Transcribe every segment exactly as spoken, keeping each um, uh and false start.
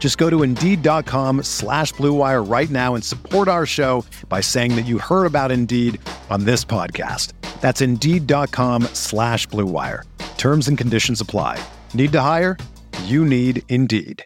Just go to Indeed.com slash Blue Wire right now and support our show by saying that you heard about Indeed on this podcast. That's Indeed.com slash Blue Wire. Terms and conditions apply. Need to hire? You need Indeed.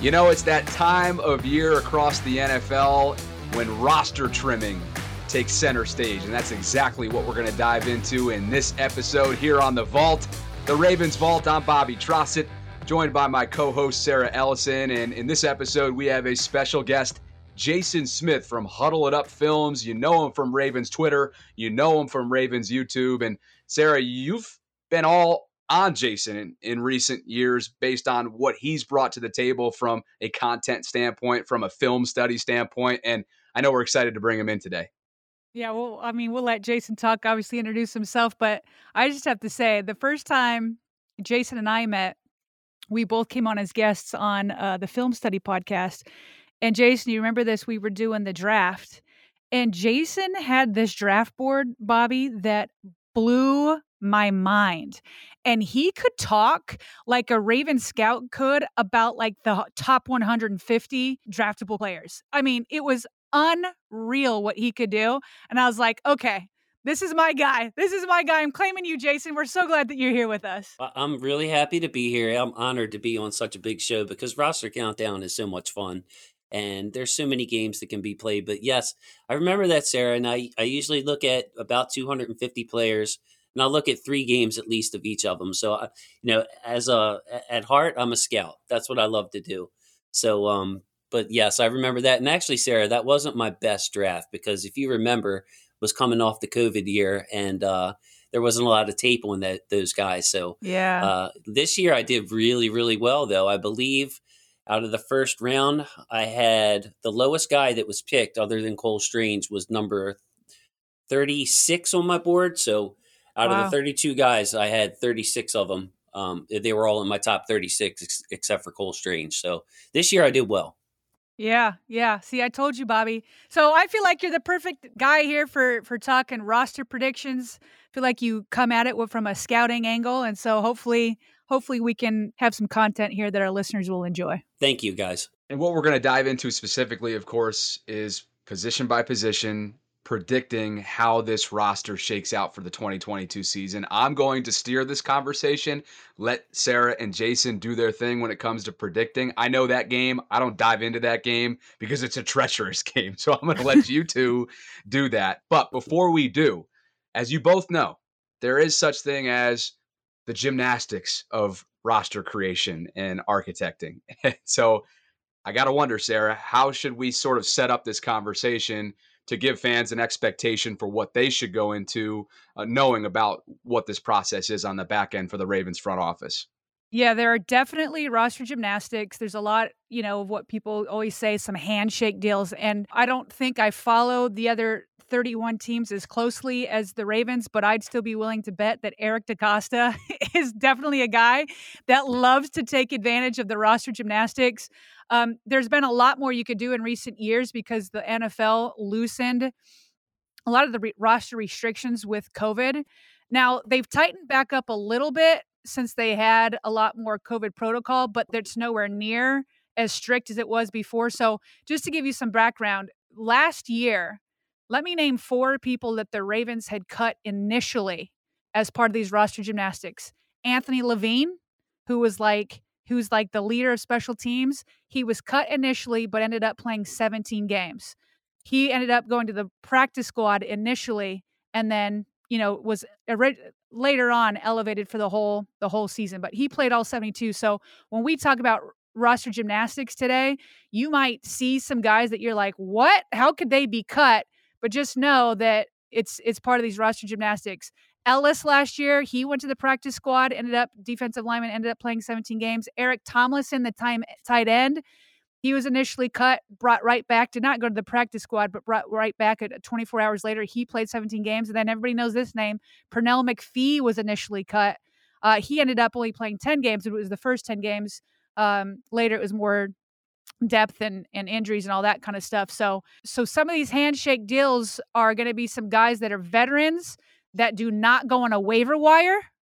You know, it's that time of year across the N F L when roster trimming take center stage, and that's exactly what we're going to dive into in this episode here on The Vault, the Ravens Vault. I'm Bobby Trosset, joined by my co-host Sarah Ellison, and in this episode we have a special guest, Jason Smith from Huddle It Up Films. You know him from Ravens Twitter, you know him from Ravens YouTube, and Sarah, you've been all on Jason in, in recent years based on what he's brought to the table from a content standpoint, from a film study standpoint, and I know we're excited to bring him in today. Yeah, well, I mean, we'll let Jason talk, obviously introduce himself, but I just have to say the first time Jason and I met, we both came on as guests on uh, the Film Study podcast. And Jason, you remember this, we were doing the draft, and Jason had this draft board, Bobby, that blew my mind. And he could talk like a Raven scout could about like the top one hundred fifty draftable players. I mean, it was unreal what he could do. And I was like, okay, this is my guy. This is my guy. I'm claiming you, Jason. We're so glad that you're here with us. I'm really happy to be here. I'm honored to be on such a big show because Roster Countdown is so much fun. And there's so many games that can be played. But yes, I remember that, Sarah. And I, I usually look at about two hundred fifty players, and I'll look at three games at least of each of them. So, I, you know, as a at heart, I'm a scout. That's what I love to do. So, um, But yes, I remember that. And actually, Sarah, that wasn't my best draft because if you remember, was coming off the COVID year and uh, there wasn't a lot of tape on that those guys. So yeah, uh, this year I did really, really well, though. I believe out of the first round, I had the lowest guy that was picked other than Cole Strange was number thirty-six on my board. So out wow. of the thirty-two guys, I had thirty-six of them. Um, they were all in my top thirty-six ex- except for Cole Strange. So this year I did well. Yeah, yeah. See, I told you, Bobby. So I feel like you're the perfect guy here for, for talking roster predictions. I feel like you come at it from a scouting angle. And so hopefully, hopefully we can have some content here that our listeners will enjoy. Thank you, guys. And what we're going to dive into specifically, of course, is position by position, predicting how this roster shakes out for the twenty twenty-two season. I'm going to steer this conversation, let Sarah and Jason do their thing when it comes to predicting. I know that game. I don't dive into that game because it's a treacherous game. So I'm going to let you two do that. But before we do, as you both know, there is such thing as the gymnastics of roster creation and architecting. So I got to wonder, Sarah, how should we sort of set up this conversation to give fans an expectation for what they should go into, uh, knowing about what this process is on the back end for the Ravens front office? Yeah, there are definitely roster gymnastics. There's a lot, you know, of what people always say, some handshake deals. And I don't think I follow the other thirty-one teams as closely as the Ravens, but I'd still be willing to bet that Eric DeCosta is definitely a guy that loves to take advantage of the roster gymnastics. Um, there's been a lot more you could do in recent years because the N F L loosened a lot of the re- roster restrictions with COVID. Now, they've tightened back up a little bit since they had a lot more COVID protocol, but that's nowhere near as strict as it was before. So just to give you some background, last year, let me name four people that the Ravens had cut initially as part of these roster gymnastics. Anthony Levine, who was like who's like the leader of special teams. He was cut initially, but ended up playing seventeen games. He ended up going to the practice squad initially, and then, you know, was later on elevated for the whole the whole season. But he played all seventy-two. So when we talk about roster gymnastics today, you might see some guys that you're like, what? How could they be cut? But just know that it's it's part of these roster gymnastics. Ellis last year, he went to the practice squad, ended up defensive lineman, ended up playing seventeen games. Eric Tomlinson, the time tight end, he was initially cut, brought right back, did not go to the practice squad, but brought right back at twenty-four hours later. He played seventeen games. And then everybody knows this name. Pernell McPhee was initially cut. Uh, he ended up only playing ten games. It was the first ten games. Um, later, it was more depth and, and injuries and all that kind of stuff. So, so some of these handshake deals are going to be some guys that are veterans that do not go on a waiver wire,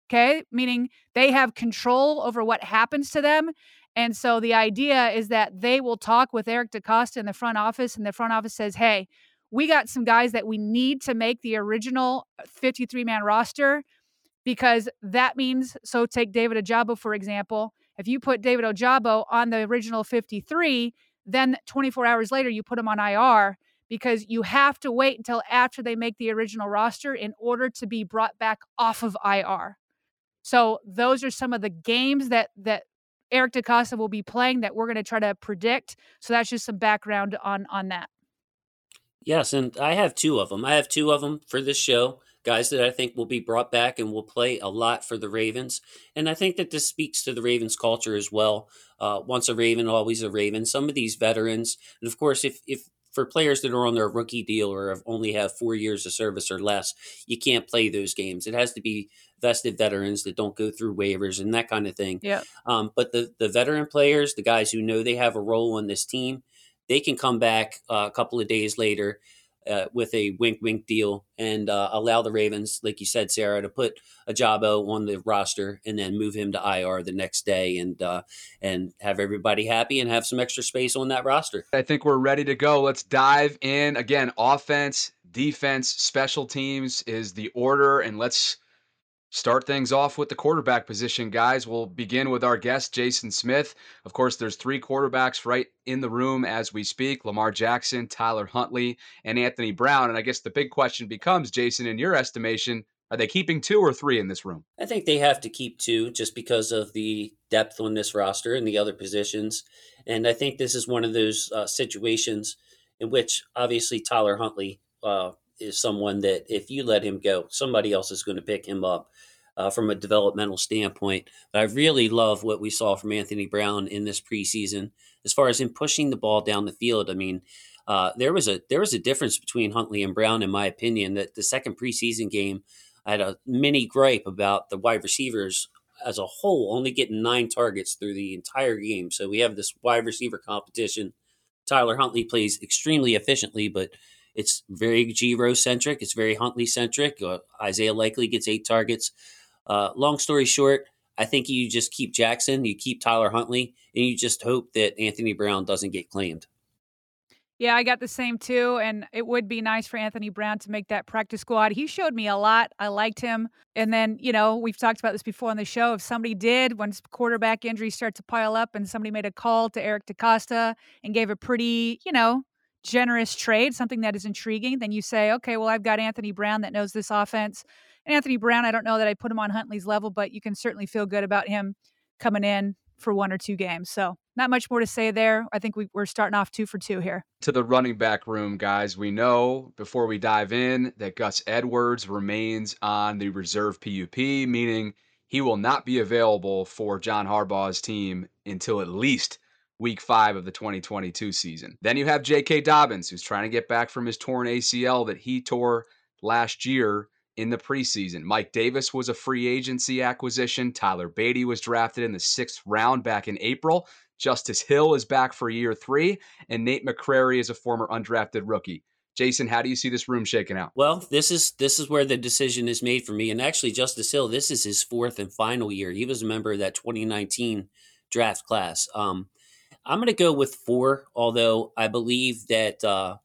okay? Meaning they have control over what happens to them. And so the idea is that they will talk with Eric DeCosta in the front office, and the front office says, hey, we got some guys that we need to make the original fifty-three man roster, because that means, so take David Ojabo, for example. If you put David Ojabo on the original fifty-three, then twenty-four hours later you put him on I R, because you have to wait until after they make the original roster in order to be brought back off of I R. So those are some of the games that that Eric DeCosta will be playing that we're going to try to predict. So that's just some background on on that. Yes, and I have two of them. I have two of them for this show, guys that I think will be brought back and will play a lot for the Ravens. And I think that this speaks to the Ravens culture as well. Uh, once a Raven, always a Raven. Some of these veterans, and of course, if if for players that are on their rookie deal or have only have four years of service or less, you can't play those games. It has to be vested veterans that don't go through waivers and that kind of thing. Yeah. Um, but the, the veteran players, the guys who know they have a role on this team, they can come back uh, a couple of days later uh, with a wink, wink deal and uh, allow the Ravens, like you said, Sarah, to put Ojabo on the roster and then move him to I R the next day and uh, and have everybody happy and have some extra space on that roster. I think we're ready to go. Let's dive in. Again, offense, defense, special teams is the order. And let's start things off with the quarterback position, guys. We'll begin with our guest, Jason Smith. Of course, there's three quarterbacks right in the room as we speak: Lamar Jackson, Tyler Huntley, and Anthony Brown. And I guess the big question becomes, Jason, in your estimation, are they keeping two or three in this room? I think they have to keep two just because of the depth on this roster and the other positions. And I think this is one of those uh, situations in which obviously Tyler Huntley uh, is someone that if you let him go, somebody else is going to pick him up uh, from a developmental standpoint. But I really love what we saw from Anthony Brown in this preseason, as far as him pushing the ball down the field. I mean, uh, there was a, there was a difference between Huntley and Brown, in my opinion. That the second preseason game, I had a mini gripe about the wide receivers as a whole, only getting nine targets through the entire game. So we have this wide receiver competition. Tyler Huntley plays extremely efficiently, but it's very Giro-centric. It's very Huntley-centric. Uh, Isaiah Likely gets eight targets. Uh, long story short, I think you just keep Jackson, you keep Tyler Huntley, and you just hope that Anthony Brown doesn't get claimed. Yeah, I got the same too, and it would be nice for Anthony Brown to make that practice squad. He showed me a lot. I liked him. And then, you know, we've talked about this before on the show. If somebody did, when quarterback injuries start to pile up and somebody made a call to Eric DeCosta and gave a pretty, you know, generous trade, something that is intriguing, then you say, okay, well, I've got Anthony Brown that knows this offense. And Anthony Brown, I don't know that I put him on Huntley's level, but you can certainly feel good about him coming in for one or two games. So not much more to say there. I think we, we're starting off two for two here. To the running back room, guys, we know before we dive in that Gus Edwards remains on the reserve P U P, meaning he will not be available for John Harbaugh's team until at least week five of the twenty twenty-two season. Then you have J K Dobbins, who's trying to get back from his torn A C L that he tore last year in the preseason. Mike Davis was a free agency acquisition. Tyler Beatty was drafted in the sixth round back in April. Justice Hill is back for year three. And Nate McCrary is a former undrafted rookie. Jason, how do you see this room shaking out? Well, this is this is where the decision is made for me. And actually, Justice Hill, this is his fourth and final year. He was a member of that twenty nineteen draft class. Um, I'm going to go with four, although I believe that uh,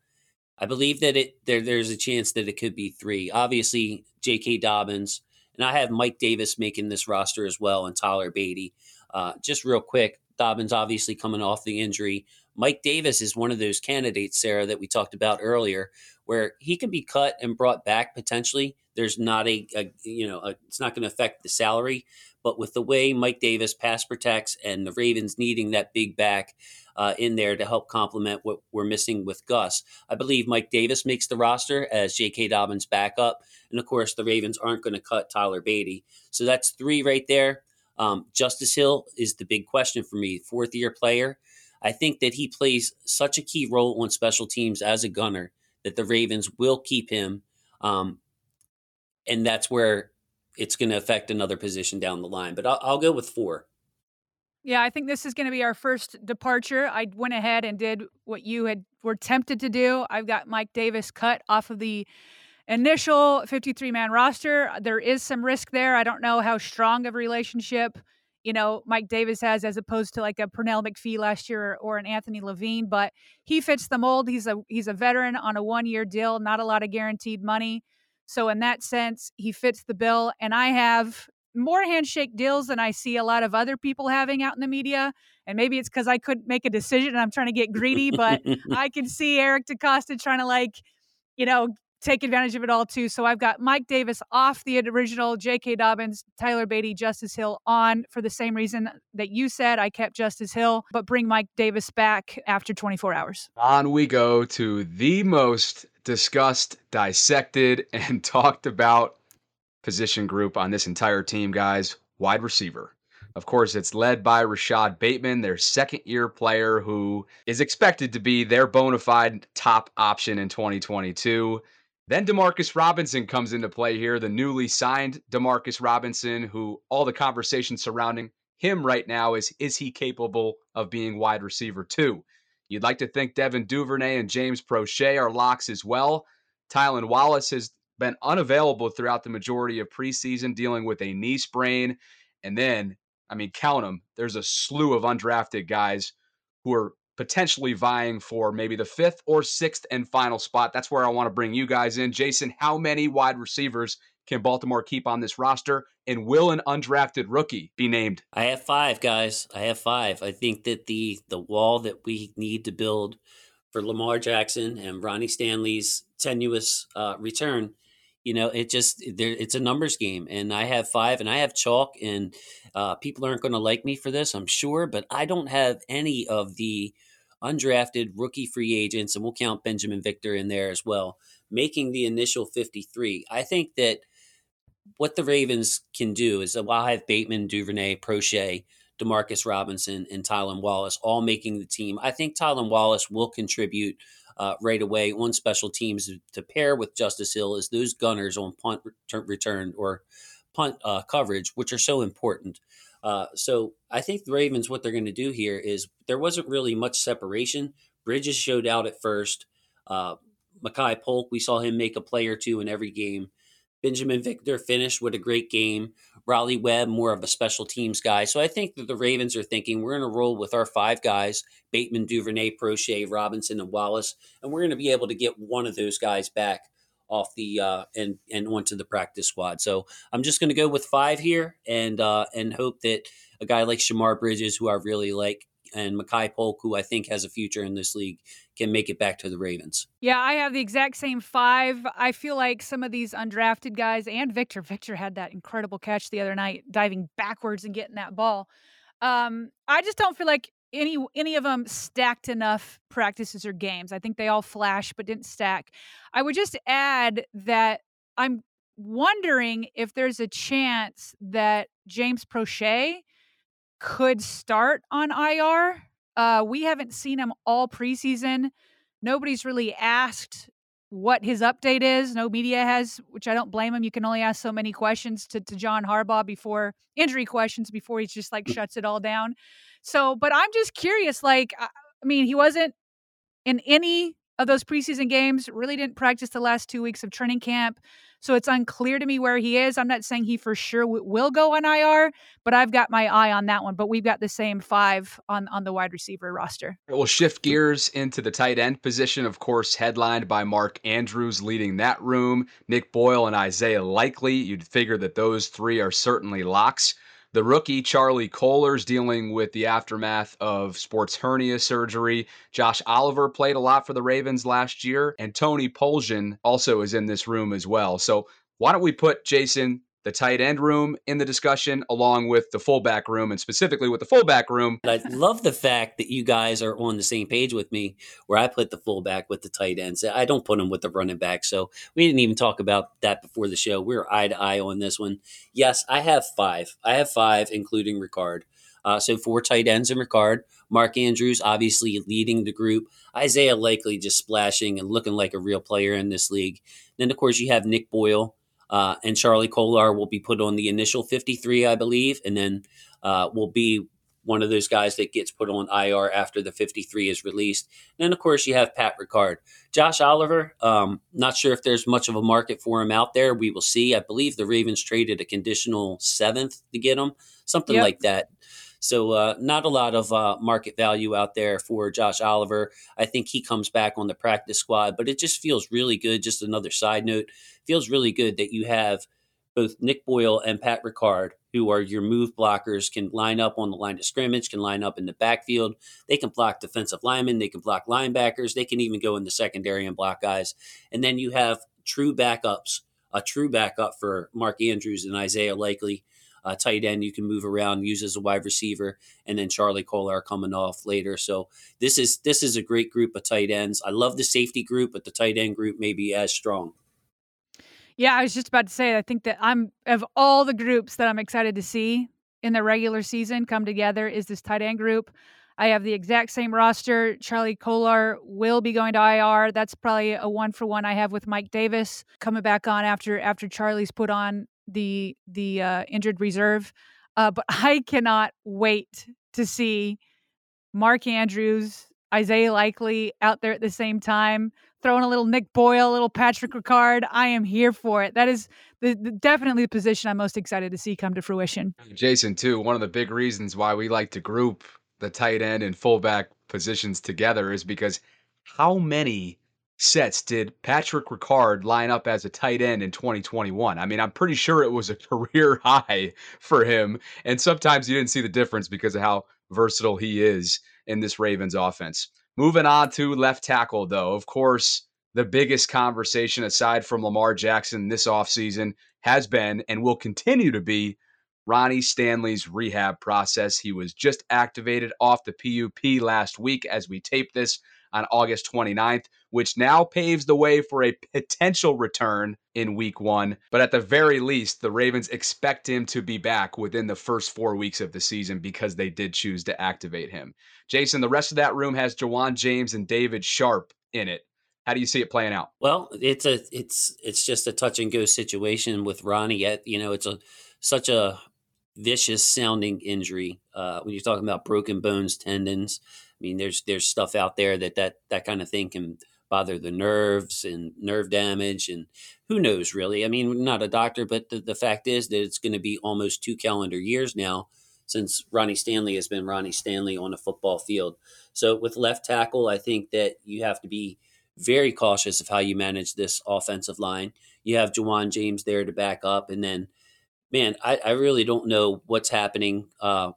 I believe that it there there's a chance that it could be three. Obviously, J K Dobbins, and I have Mike Davis making this roster as well, and Tyler Beatty. Uh, just real quick, Dobbins obviously coming off the injury. Mike Davis is one of those candidates, Sarah, that we talked about earlier, where he can be cut and brought back potentially. There's not a, a you know, a, it's not going to affect the salary, but with the way Mike Davis pass protects and the Ravens needing that big back uh, in there to help complement what we're missing with Gus, I believe Mike Davis makes the roster as J K Dobbins backup. And of course, the Ravens aren't going to cut Tyler Beatty. So that's three right there. Um, Justice Hill is the big question for me, fourth year player. I think that he plays such a key role on special teams as a gunner that the Ravens will keep him. Um, and that's where it's going to affect another position down the line. But I'll, I'll go with four. Yeah, I think this is going to be our first departure. I went ahead and did what you had were tempted to do. I've got Mike Davis cut off of the initial fifty-three man roster. There is some risk there. I don't know how strong of a relationship, you know, Mike Davis has as opposed to like a Pernell McPhee last year or, or an Anthony Levine, but he fits the mold. He's a he's a veteran on a one-year deal, not a lot of guaranteed money. So in that sense, he fits the bill. And I have more handshake deals than I see a lot of other people having out in the media. And maybe it's because I couldn't make a decision and I'm trying to get greedy, but I can see Eric DeCosta trying to like, you know, take advantage of it all too. So I've got Mike Davis off the original, J K Dobbins, Tyler Beatty, Justice Hill on for the same reason that you said. I kept Justice Hill, but bring Mike Davis back after twenty-four hours. On we go to the most discussed, dissected, and talked about position group on this entire team, guys, wide receiver. Of course, it's led by Rashad Bateman, their second-year player who is expected to be their bona fide top option in twenty twenty-two. Then Demarcus Robinson comes into play here, the newly signed Demarcus Robinson, who all the conversation surrounding him right now is, is he capable of being wide receiver too? You'd like to think Devin Duvernay and James Prochet are locks as well. Tylan Wallace has been unavailable throughout the majority of preseason, dealing with a knee sprain. And then, I mean, count them, there's a slew of undrafted guys who are potentially vying for maybe the fifth or sixth and final spot. That's where I want to bring you guys in. Jason, how many wide receivers can Baltimore keep on this roster? And will an undrafted rookie be named? I have five, guys. I have five. I think that the the wall that we need to build for Lamar Jackson and Ronnie Stanley's tenuous uh, return, you know, it just, it's a numbers game. And I have five, and I have chalk, and uh, people aren't going to like me for this, I'm sure, but I don't have any of the undrafted rookie free agents, and we'll count Benjamin Victor in there as well, making the initial fifty-three. I think that what the Ravens can do is I'll have Bateman, Duvernay, Prochet, Demarcus Robinson, and Tylan Wallace all making the team. I think Tylan Wallace will contribute Uh, right away on special teams to pair with Justice Hill is those gunners on punt return or punt uh, coverage, which are so important. Uh, so I think the Ravens, what they're going to do here is there wasn't really much separation. Bridges showed out at first. Uh, Mekhi Polk, we saw him make a play or two in every game. Benjamin Victor finished with a great game. Raleigh Webb, more of a special teams guy. So I think that the Ravens are thinking we're going to roll with our five guys, Bateman, Duvernay, Prochet, Robinson, and Wallace, and we're going to be able to get one of those guys back off the uh, and and onto the practice squad. So I'm just going to go with five here and uh, and hope that a guy like Shamar Bridges, who I really like, and Mekhi Polk, who I think has a future in this league, can make it back to the Ravens. Yeah, I have the exact same five. I feel like some of these undrafted guys, and Victor, Victor had that incredible catch the other night, diving backwards and getting that ball. Um, I just don't feel like any any of them stacked enough practices or games. I think they all flashed but didn't stack. I would just add that I'm wondering if there's a chance that James Prochet could start on I R. Uh, we haven't seen him all preseason. Nobody's really asked what his update is. No media has, which I don't blame him. You can only ask so many questions to, to John Harbaugh before injury questions, before he just like shuts it all down. So, but I'm just curious, like, I, I mean, he wasn't in any of those preseason games, really didn't practice the last two weeks of training camp. So it's unclear to me where he is. I'm not saying he for sure w- will go on I R, but I've got my eye on that one. But we've got the same five on, on the wide receiver roster. We'll shift gears into the tight end position, of course, headlined by Mark Andrews leading that room, Nick Boyle and Isaiah Likely. You'd figure that those three are certainly locks. The rookie Charlie Kohler's dealing with the aftermath of sports hernia surgery. Josh Oliver played a lot for the Ravens last year, and Tony Poljan also is in this room as well. So why don't we put, Jason, the tight end room in the discussion along with the fullback room, and specifically with the fullback room. I love the fact that you guys are on the same page with me where I put the fullback with the tight ends. I don't put them with the running back. So we didn't even talk about that before the show. We were eye to eye on this one. Yes, I have five. I have five, including Ricard. Uh, so four tight ends in Ricard. Mark Andrews, obviously leading the group. Isaiah Likely just splashing and looking like a real player in this league. Then, of course, you have Nick Boyle. Uh, and Charlie Kohler will be put on the initial fifty-three, I believe, and then uh, will be one of those guys that gets put on I R after the fifty-three is released. And then, of course, you have Pat Ricard. Josh Oliver, um, not sure if there's much of a market for him out there. We will see. I believe the Ravens traded a conditional seventh to get him, something yep. like that. So uh, not a lot of uh, market value out there for Josh Oliver. I think he comes back on the practice squad, but it just feels really good. Just another side note, feels really good that you have both Nick Boyle and Pat Ricard, who are your move blockers, can line up on the line of scrimmage, can line up in the backfield. They can block defensive linemen. They can block linebackers. They can even go in the secondary and block guys. And then you have true backups, a true backup for Mark Andrews and Isaiah Likely. Uh, tight end you can move around, use as a wide receiver, and then Charlie Kohler coming off later. So this is this is a great group of tight ends. I love the safety group, but the tight end group may be as strong. Yeah, I was just about to say, I think that I'm of all the groups that I'm excited to see in the regular season come together is this tight end group. I have the exact same roster. Charlie Kohler will be going to I R. That's probably a one for one I have with Mike Davis coming back on after after Charlie's put on the the uh, injured reserve. Uh, but I cannot wait to see Mark Andrews, Isaiah Likely out there at the same time, throwing a little Nick Boyle, a little Patrick Ricard. I am here for it. That is the, the, definitely the position I'm most excited to see come to fruition. Jason, too, one of the big reasons why we like to group the tight end and fullback positions together is because how many sets did Patrick Ricard line up as a tight end in twenty twenty-one? I mean, I'm pretty sure it was a career high for him. And sometimes you didn't see the difference because of how versatile he is in this Ravens offense. Moving on to left tackle, though, of course, the biggest conversation aside from Lamar Jackson this offseason has been and will continue to be Ronnie Stanley's rehab process. He was just activated off the P U P last week as we tape this on August twenty-ninth, which now paves the way for a potential return in week one. But at the very least, the Ravens expect him to be back within the first four weeks of the season because they did choose to activate him. Jason, the rest of that room has Ja'Wuan James and David Sharp in it. How do you see it playing out? Well, it's a it's it's just a touch and go situation with Ronnie. You know, it's a such a vicious sounding injury uh, when you're talking about broken bones, tendons. I mean, there's there's stuff out there that, that that kind of thing can bother the nerves and nerve damage, and who knows, really. I mean, we're not a doctor, but the, the fact is that it's going to be almost two calendar years now since Ronnie Stanley has been Ronnie Stanley on a football field. So with left tackle, I think that you have to be very cautious of how you manage this offensive line. You have Ja'Wuan James there to back up, and then, man, I, I really don't know what's happening uh,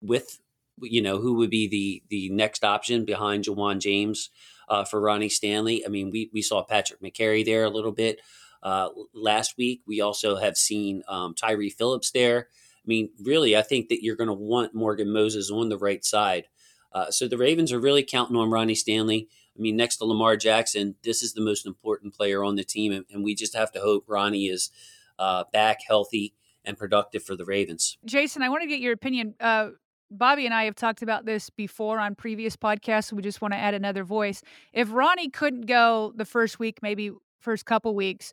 with you know, who would be the the next option behind Ja'Wuan James uh, for Ronnie Stanley. I mean, we we saw Patrick Mekari there a little bit uh, last week. We also have seen um, Tyree Phillips there. I mean, really, I think that you're going to want Morgan Moses on the right side. Uh, so the Ravens are really counting on Ronnie Stanley. I mean, next to Lamar Jackson, this is the most important player on the team, and, and we just have to hope Ronnie is uh, back healthy and productive for the Ravens. Jason, I want to get your opinion. Uh Bobby and I have talked about this before on previous podcasts. We just want to add another voice. If Ronnie couldn't go the first week, maybe first couple weeks,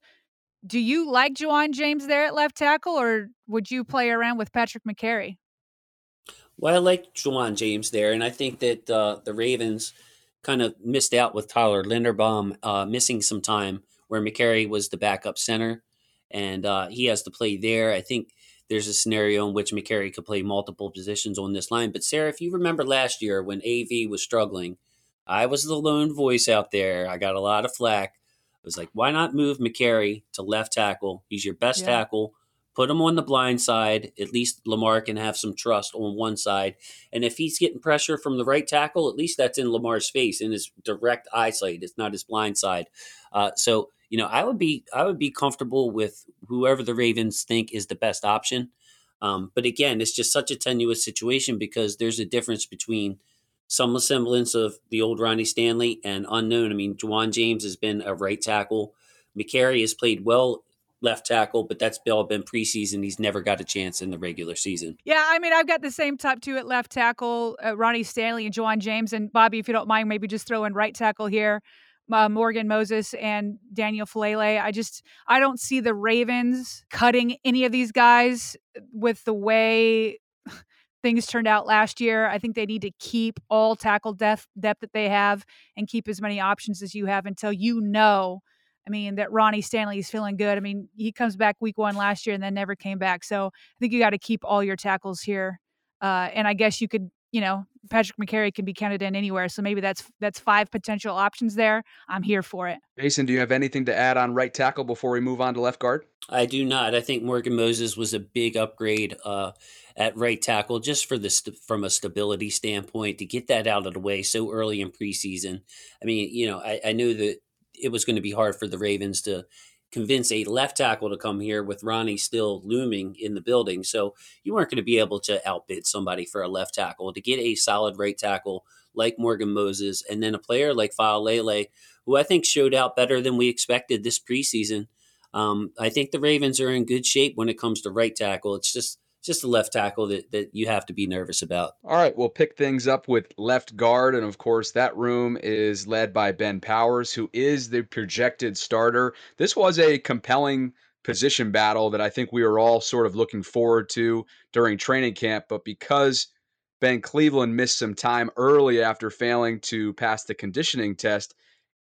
do you like Ja'Wuan James there at left tackle, or would you play around with Patrick Mekari? Well, I like Ja'Wuan James there, and I think that uh, the Ravens kind of missed out with Tyler Linderbaum uh, missing some time where Mekari was the backup center, and uh, he has to play there. I think there's a scenario in which Mekari could play multiple positions on this line. But, Sarah, if you remember last year when A V was struggling, I was the lone voice out there. I got a lot of flack. I was like, why not move Mekari to left tackle? He's your best yeah. tackle. Put him on the blind side. At least Lamar can have some trust on one side. And if he's getting pressure from the right tackle, at least that's in Lamar's face, in his direct eyesight. It's not his blind side. Uh, so, you know, I would be I would be comfortable with whoever the Ravens think is the best option. Um, but again, it's just such a tenuous situation because there's a difference between some semblance of the old Ronnie Stanley and unknown. I mean, Ja'Wuan James has been a right tackle. Mekari has played well left tackle, but that's all been preseason. He's never got a chance in the regular season. Yeah, I mean, I've got the same top two at left tackle, uh, Ronnie Stanley and Ja'Wuan James. And Bobby, if you don't mind, maybe just throw in right tackle here, uh, Morgan Moses and Daniel Falele. I just, I don't see the Ravens cutting any of these guys with the way things turned out last year. I think they need to keep all tackle depth, depth that they have and keep as many options as you have until you know I mean, that Ronnie Stanley is feeling good. I mean, he comes back week one last year and then never came back. So I think you got to keep all your tackles here. Uh, and I guess you could, you know, Patrick Mekari can be counted in anywhere. So maybe that's that's five potential options there. I'm here for it. Jason, do you have anything to add on right tackle before we move on to left guard? I do not. I think Morgan Moses was a big upgrade uh, at right tackle just for the st- from a stability standpoint to get that out of the way so early in preseason. I mean, you know, I, I knew that it was going to be hard for the Ravens to convince a left tackle to come here with Ronnie still looming in the building. So you weren't going to be able to outbid somebody for a left tackle. To get a solid right tackle like Morgan Moses and then a player like Falele, who I think showed out better than we expected this preseason. Um, I think the Ravens are in good shape when it comes to right tackle. It's just just a left tackle that, that you have to be nervous about. All right, we'll pick things up with left guard. And of course, that room is led by Ben Powers, who is the projected starter. This was a compelling position battle that I think we were all sort of looking forward to during training camp. But because Ben Cleveland missed some time early after failing to pass the conditioning test,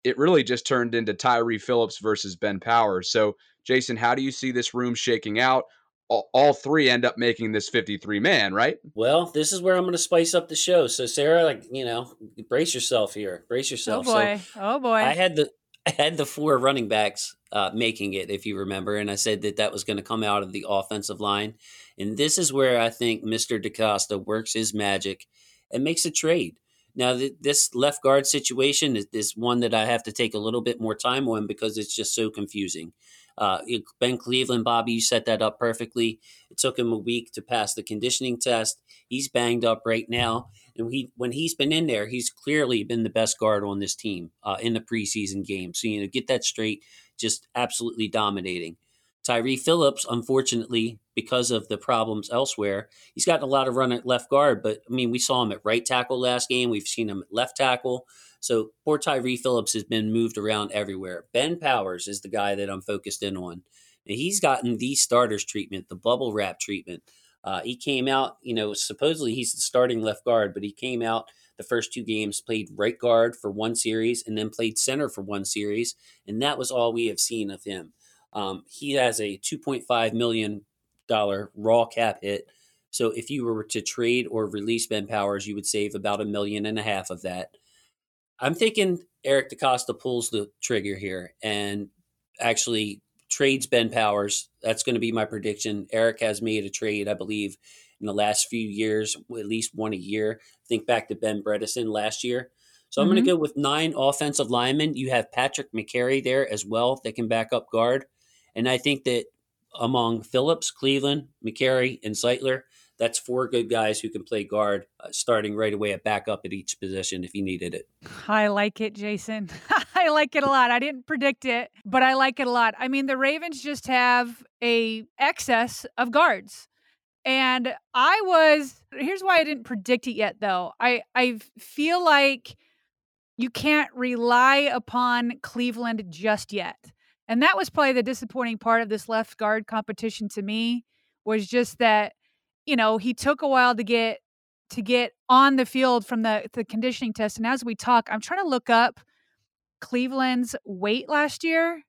it really just turned into Tyree Phillips versus Ben Powers. So, Jason, how do you see this room shaking out? All three end up making this fifty-three man, right? Well, this is where I'm going to spice up the show. So, Sarah, like you know, brace yourself here. Brace yourself. Oh boy! So oh boy! I had the I had the four running backs uh, making it, if you remember, and I said that that was going to come out of the offensive line. And this is where I think Mister DeCosta works his magic and makes a trade. Now, th- this left guard situation is, is one that I have to take a little bit more time on because it's just so confusing. Uh, Ben Cleveland, Bobby, you set that up perfectly. It took him a week to pass the conditioning test. He's banged up right now. And he, when he's been in there, he's clearly been the best guard on this team uh, in the preseason game. So, you know, get that straight, just absolutely dominating. Tyree Phillips, unfortunately, because of the problems elsewhere, he's gotten a lot of run at left guard. But, I mean, we saw him at right tackle last game. We've seen him at left tackle. So poor Tyree Phillips has been moved around everywhere. Ben Powers is the guy that I'm focused in on. And he's gotten the starters treatment, the bubble wrap treatment. Uh, he came out, you know, supposedly he's the starting left guard, but he came out the first two games, played right guard for one series and then played center for one series. And that was all we have seen of him. Um, he has a two point five million dollars raw cap hit. So if you were to trade or release Ben Powers, you would save about a million and a half of that. I'm thinking Eric DeCosta pulls the trigger here and actually trades Ben Powers. That's going to be my prediction. Eric has made a trade, I believe, in the last few years, at least one a year. Think back to Ben Bredesen last year. So mm-hmm. I'm going to go with nine offensive linemen. You have Patrick Mekari there as well that can back up guard. And I think that among Phillips, Cleveland, Mekari, and Zeitler, that's four good guys who can play guard, uh, starting right away at backup at each position if you needed it. I like it, Jason. I like it a lot. I didn't predict it, but I like it a lot. I mean, the Ravens just have a excess of guards. And I was, here's why I didn't predict it yet, though. I, I feel like you can't rely upon Cleveland just yet. And that was probably the disappointing part of this left guard competition to me was just that, you know, he took a while to get to get on the field from the, the conditioning test. And as we talk, I'm trying to look up Cleveland's weight last year.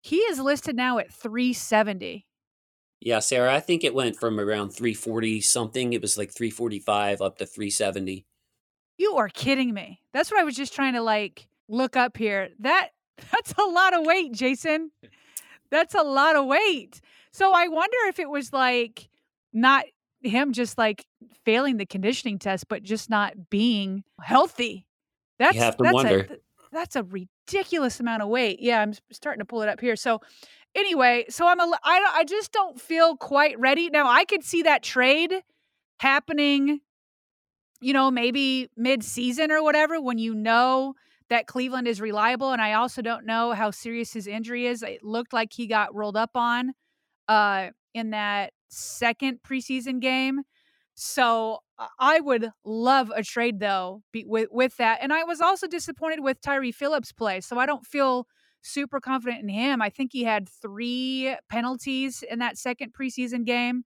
He is listed now at three seventy. Yeah, Sarah, I think it went from around three forty something. It was like three forty-five up to three seventy. You are kidding me. That's what I was just trying to like look up here. That that's a lot of weight, Jason. That's a lot of weight. So I wonder if it was like not him just like failing the conditioning test, but just not being healthy. That's, you have to that's wonder. A, that's a ridiculous amount of weight. Yeah, I'm starting to pull it up here. So anyway, so I'm a, I, I just don't feel quite ready. Now I could see that trade happening, you know, maybe mid-season or whatever, when you know that Cleveland is reliable. And I also don't know how serious his injury is. It looked like he got rolled up on uh, in that second preseason game. So I would love a trade, though, be, with, with that. And I was also disappointed with Tyree Phillips' play. So I don't feel super confident in him. I think he had three penalties in that second preseason game.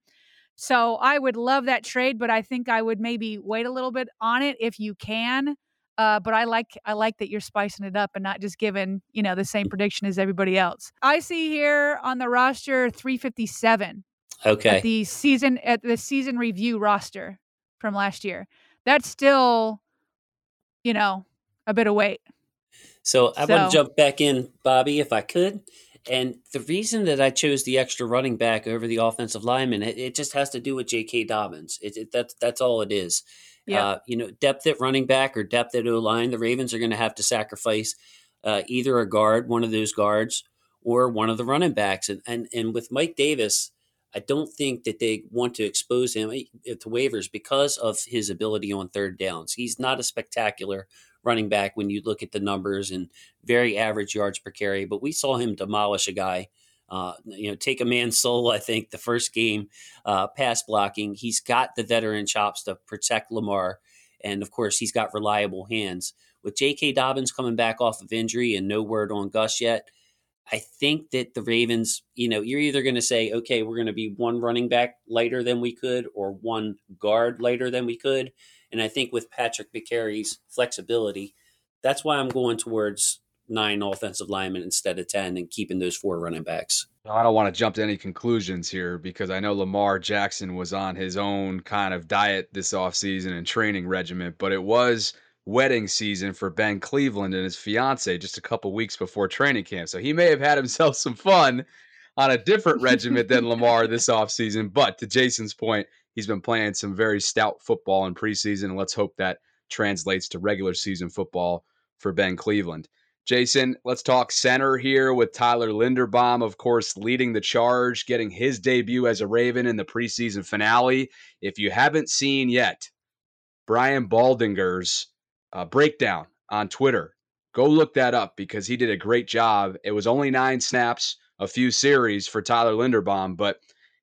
So I would love that trade, but I think I would maybe wait a little bit on it if you can. Uh, but I like I like that you're spicing it up and not just giving, you know, the same prediction as everybody else. I see here on the roster three fifty-seven. Okay. At the season at the season review roster from last year. That's still, you know, a bit of weight. So I so. want to jump back in, Bobby, if I could. And the reason that I chose the extra running back over the offensive lineman, it, it just has to do with J K Dobbins. It, it, that's that's all it is. Yeah. Uh, you know, depth at running back or depth at O-line, the Ravens are going to have to sacrifice uh, either a guard, one of those guards, or one of the running backs. And, and and with Mike Davis, I don't think that they want to expose him to waivers because of his ability on third downs. He's not a spectacular running back when you look at the numbers and very average yards per carry, but we saw him demolish a guy. Uh, you know, take a man's soul, I think, the first game, uh, pass blocking. He's got the veteran chops to protect Lamar. And, of course, he's got reliable hands. With J K Dobbins coming back off of injury and no word on Gus yet, I think that the Ravens, you know, you're either going to say, okay, we're going to be one running back lighter than we could or one guard lighter than we could. And I think with Patrick Mekari's flexibility, that's why I'm going towards nine offensive linemen instead of ten and keeping those four running backs. I don't want to jump to any conclusions here because I know Lamar Jackson was on his own kind of diet this offseason and training regimen, but it was wedding season for Ben Cleveland and his fiance just a couple weeks before training camp. So he may have had himself some fun on a different regimen than Lamar this offseason. But to Jason's point, he's been playing some very stout football in preseason. And let's hope that translates to regular season football for Ben Cleveland. Jason, let's talk center here with Tyler Linderbaum, of course, leading the charge, getting his debut as a Raven in the preseason finale. If you haven't seen yet, Brian Baldinger's uh, breakdown on Twitter, go look that up because he did a great job. It was only nine snaps, a few series for Tyler Linderbaum, but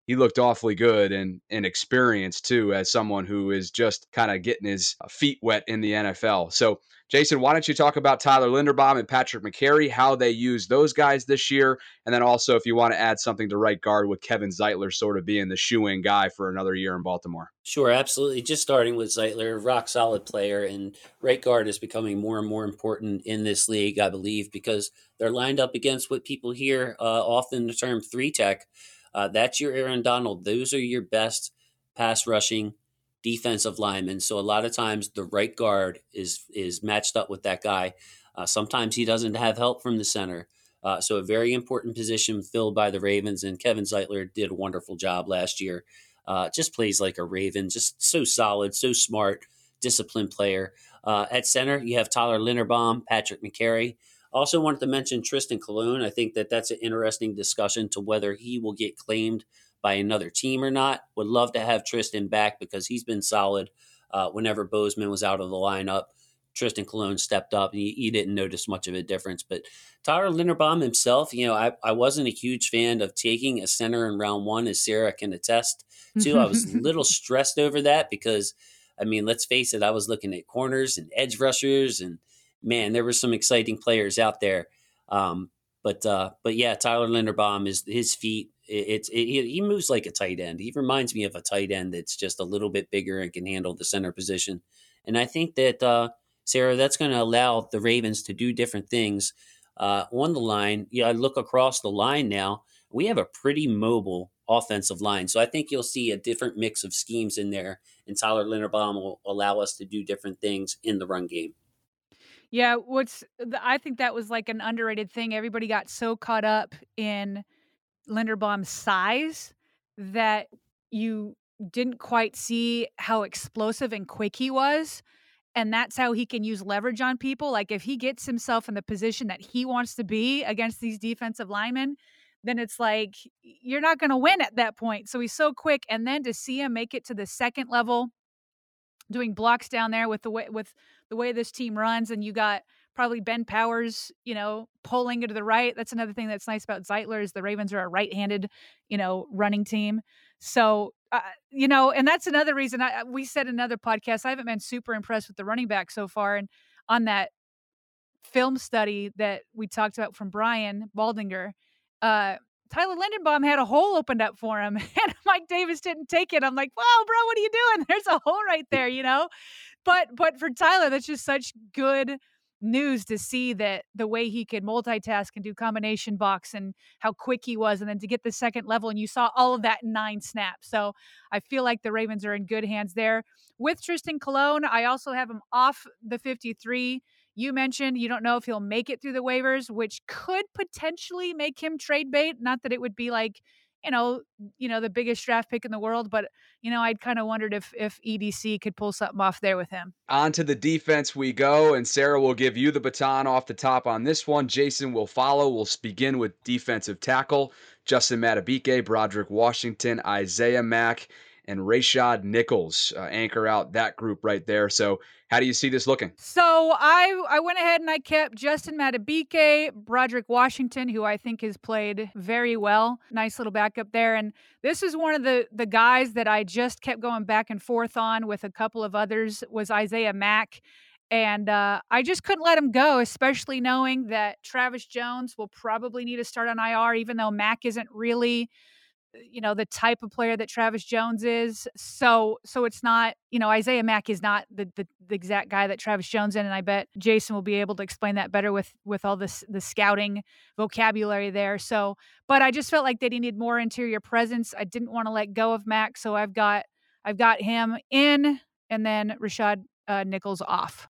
he looked awfully good and, and experienced, too, as someone who is just kind of getting his feet wet in the N F L. So, Jason, why don't you talk about Tyler Linderbaum and Patrick Mekari, how they use those guys this year, and then also if you want to add something to right guard with Kevin Zeitler sort of being the shoe-in guy for another year in Baltimore. Sure, absolutely. Just starting with Zeitler, rock-solid player, and right guard is becoming more and more important in this league, I believe, because they're lined up against what people hear uh, often the term three-tech. Uh, that's your Aaron Donald. Those are your best pass rushing defensive linemen. So a lot of times the right guard is is matched up with that guy. Uh, sometimes he doesn't have help from the center. Uh, so a very important position filled by the Ravens. And Kevin Zeitler did a wonderful job last year. Uh, just plays like a Raven. Just so solid, so smart, disciplined player. Uh, at center, you have Tyler Linderbaum, Patrick Mekari. Also wanted to mention Tristan Colon. I think that that's an interesting discussion to whether he will get claimed by another team or not. Would love to have Tristan back because he's been solid. Uh, whenever Bozeman was out of the lineup, Tristan Colon stepped up, and you, you didn't notice much of a difference. But Tyler Linderbaum himself, you know, I, I wasn't a huge fan of taking a center in round one, as Sarah can attest to. I was a little stressed over that because, I mean, let's face it, I was looking at corners and edge rushers and, man, there were some exciting players out there. Um, but, uh, but yeah, Tyler Linderbaum, is his feet, it's it, it, he moves like a tight end. He reminds me of a tight end that's just a little bit bigger and can handle the center position. And I think that, uh, Sarah, that's going to allow the Ravens to do different things uh, on the line. Yeah, I look across the line now. We have a pretty mobile offensive line. So I think you'll see a different mix of schemes in there. And Tyler Linderbaum will allow us to do different things in the run game. Yeah, what's I think that was like an underrated thing. Everybody got so caught up in Linderbaum's size that you didn't quite see how explosive and quick he was. And that's how he can use leverage on people. Like if he gets himself in the position that he wants to be against these defensive linemen, then it's like, you're not going to win at that point. So he's so quick. And then to see him make it to the second level, doing blocks down there with the way, with the way this team runs. And you got probably Ben Powers, you know, pulling to the right. That's another thing that's nice about Zeitler is the Ravens are a right-handed, you know, running team. So, uh, you know, and that's another reason I, we said in another podcast, I haven't been super impressed with the running back so far. And on that film study that we talked about from Brian Baldinger, uh, Tyler Linderbaum had a hole opened up for him and Mike Davis didn't take it. I'm like, wow, bro, what are you doing? There's a hole right there, you know, but, but for Tyler, that's just such good news to see that the way he could multitask and do combination box and how quick he was. And then to get the second level and you saw all of that in nine snaps. So I feel like the Ravens are in good hands there with Tristan Colon. I also have him off the fifty-three. You mentioned you don't know if he'll make it through the waivers, which could potentially make him trade bait. Not that it would be like, you know, you know, the biggest draft pick in the world, but, you know, I'd kind of wondered if if E D C could pull something off there with him. On to the defense we go, and Sarah will give you the baton off the top on this one. Jason will follow. We'll begin with defensive tackle, Justin Matabike, Broderick Washington, Isaiah Mack, and Rashad Nichols uh, anchor out that group right there. So how do you see this looking? So I I went ahead and I kept Justin Matabike, Broderick Washington, who I think has played very well. Nice little backup there. And this is one of the, the guys that I just kept going back and forth on with a couple of others was Isaiah Mack. And uh, I just couldn't let him go, especially knowing that Travis Jones will probably need to start on I R, even though Mack isn't really – you know, the type of player that Travis Jones is. So, so it's not, you know, Isaiah Mack is not the, the, the exact guy that Travis Jones is. And I bet Jason will be able to explain that better with, with all this, the scouting vocabulary there. So, but I just felt like that he needed more interior presence. I didn't want to let go of Mack. So I've got, I've got him in and then Rashad uh, Nichols off.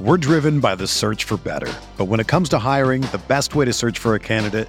We're driven by the search for better, but when it comes to hiring, the best way to search for a candidate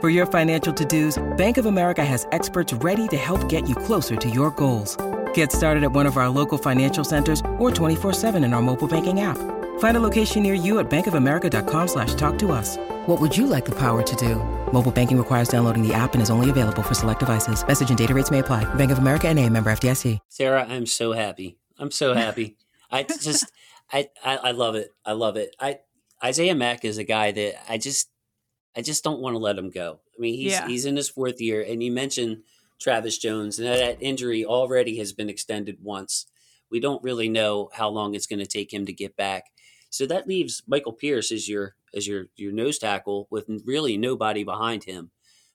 For your financial to-dos, Bank of America has experts ready to help get you closer to your goals. Get started at one of our local financial centers or twenty-four seven in our mobile banking app. Find a location near you at bankofamerica.com slash talk to us. What would you like the power to do? Mobile banking requires downloading the app and is only available for select devices. Message and data rates may apply. Bank of America N A, member F D I C. Sarah, I'm so happy. I'm so happy. I just, I, I, I love it. I love it. I Isaiah Mack is a guy that I just, I just don't want to let him go. I mean, he's yeah. he's in his fourth year, and you mentioned Travis Jones, and that injury already has been extended once. We don't really know how long it's going to take him to get back. So that leaves Michael Pierce as your as your your nose tackle with really nobody behind him.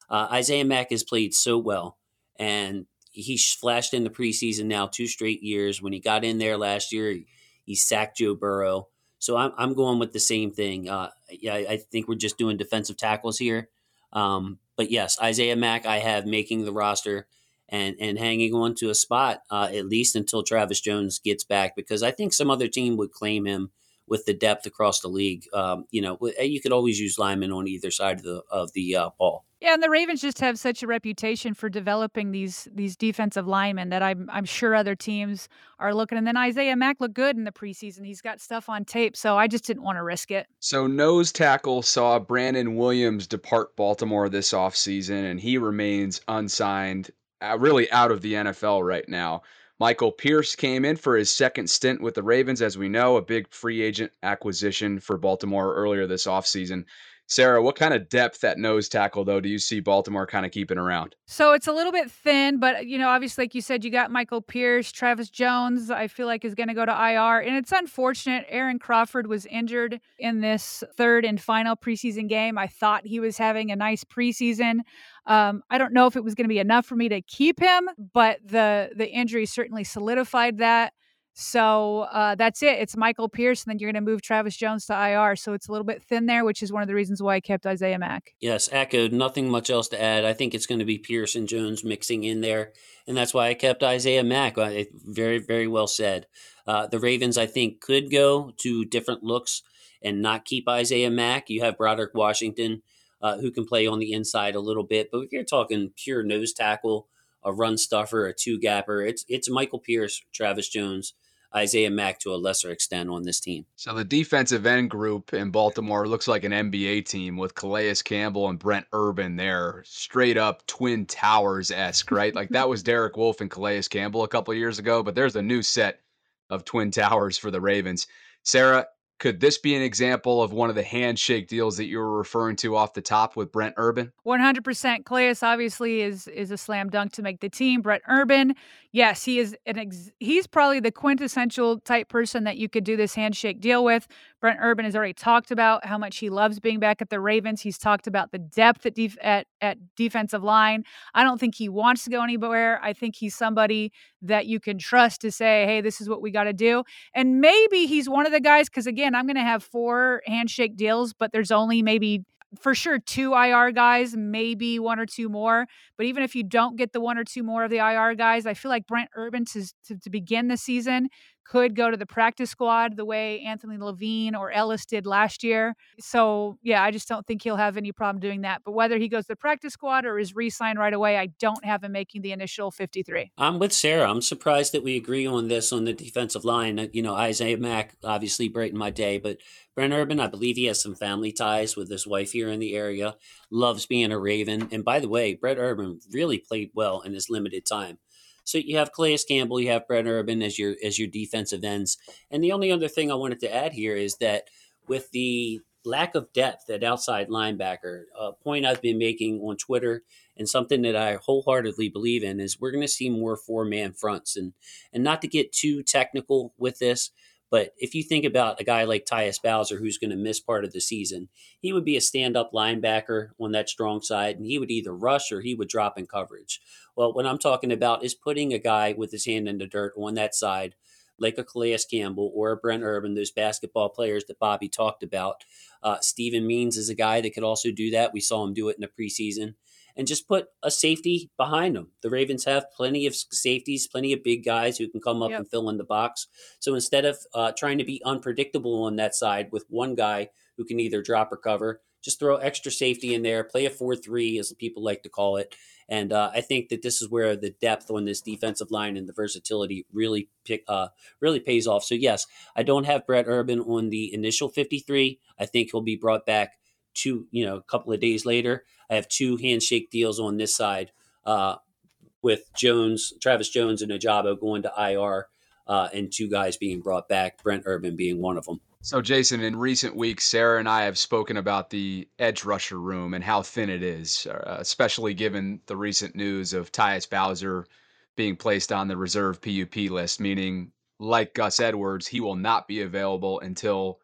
Uh, Isaiah Mack has played so well, and he flashed in the preseason now two straight years. When he got in there last year, he, he sacked Joe Burrow. So I'm I'm going with the same thing. Uh, yeah, I, I think we're just doing defensive tackles here. Um, but yes, Isaiah Mack I have making the roster and and hanging on to a spot uh, at least until Travis Jones gets back, because I think some other team would claim him with the depth across the league. Um, you know, you could always use linemen on either side of the of the uh, ball. Yeah, and the Ravens just have such a reputation for developing these these defensive linemen that I'm I'm sure other teams are looking. And then Isaiah Mack looked good in the preseason. He's got stuff on tape, so I just didn't want to risk it. So nose tackle saw Brandon Williams depart Baltimore this offseason, and he remains unsigned, uh, really out of the N F L right now. Michael Pierce came in for his second stint with the Ravens, as we know, a big free agent acquisition for Baltimore earlier this offseason. Sarah, what kind of depth at nose tackle, though, do you see Baltimore kind of keeping around? So it's a little bit thin, but, you know, obviously, like you said, you got Michael Pierce, Travis Jones, I feel like is going to go to I R. And it's unfortunate. Aaron Crawford was injured in this third and final preseason game. I thought he was having a nice preseason. Um, I don't know if it was going to be enough for me to keep him, but the the injury certainly solidified that. So uh, that's it. It's Michael Pierce, and then you're going to move Travis Jones to I R. So it's a little bit thin there, which is one of the reasons why I kept Isaiah Mack. Yes, echoed. Nothing much else to add. I think it's going to be Pierce and Jones mixing in there, and that's why I kept Isaiah Mack. Very, very well said. Uh, the Ravens, I think, could go to different looks and not keep Isaiah Mack. You have Broderick Washington, uh, who can play on the inside a little bit. But if you're talking pure nose tackle, a run stuffer, a two-gapper, it's it's Michael Pierce, Travis Jones, Isaiah Mack to a lesser extent on this team. So the defensive end group in Baltimore looks like an N B A team with Calais Campbell and Brent Urban there, straight up Twin Towers-esque, right? Like that was Derek Wolfe and Calais Campbell a couple of years ago, but there's a new set of Twin Towers for the Ravens. Sarah, could this be an example of one of the handshake deals that you were referring to off the top with Brent Urban? one hundred percent. Calais obviously is is a slam dunk to make the team. Brent Urban, yes, he is an ex- he's probably the quintessential type person that you could do this handshake deal with. Brent Urban has already talked about how much he loves being back at the Ravens. He's talked about the depth at def- at, at defensive line. I don't think he wants to go anywhere. I think he's somebody that you can trust to say, hey, this is what we got to do. And maybe he's one of the guys, because again, I'm going to have four handshake deals, but there's only maybe for sure two I R guys, maybe one or two more. But even if you don't get the one or two more of the I R guys, I feel like Brent Urban to, to, to begin the season could go to the practice squad the way Anthony Levine or Ellis did last year. So, yeah, I just don't think he'll have any problem doing that. But whether he goes to the practice squad or is re-signed right away, I don't have him making the initial fifty-three. I'm with Sarah. I'm surprised that we agree on this on the defensive line. You know, Isaiah Mack obviously brightened my day, but Brent Urban, I believe he has some family ties with his wife here in the area, loves being a Raven. And by the way, Brent Urban really played well in his limited time. So you have Calais Campbell, you have Brent Urban as your as your defensive ends. And the only other thing I wanted to add here is that with the lack of depth at outside linebacker, a point I've been making on Twitter and something that I wholeheartedly believe in is we're going to see more four-man fronts. And, and not to get too technical with this, but if you think about a guy like Tyus Bowser, who's going to miss part of the season, he would be a stand-up linebacker on that strong side, and he would either rush or he would drop in coverage. Well, what I'm talking about is putting a guy with his hand in the dirt on that side, like a Calais Campbell or a Brent Urban, those basketball players that Bobby talked about. Uh, Stephen Means is a guy that could also do that. We saw him do it in the preseason. And just put a safety behind them. The Ravens have plenty of safeties, plenty of big guys who can come up yep. and fill in the box. So instead of uh, trying to be unpredictable on that side with one guy who can either drop or cover, just throw extra safety in there, play a four three, as people like to call it. And uh, I think that this is where the depth on this defensive line and the versatility really pick, uh, really pays off. So, yes, I don't have Brett Urban on the initial fifty-three. I think he'll be brought back two, you know, a couple of days later. I have two handshake deals on this side uh, with Jones, Travis Jones and Ojabo going to I R uh, and two guys being brought back, Brent Urban being one of them. So, Jason, in recent weeks, Sarah and I have spoken about the edge rusher room and how thin it is, uh, especially given the recent news of Tyus Bowser being placed on the reserve P U P list, meaning, like Gus Edwards, he will not be available until,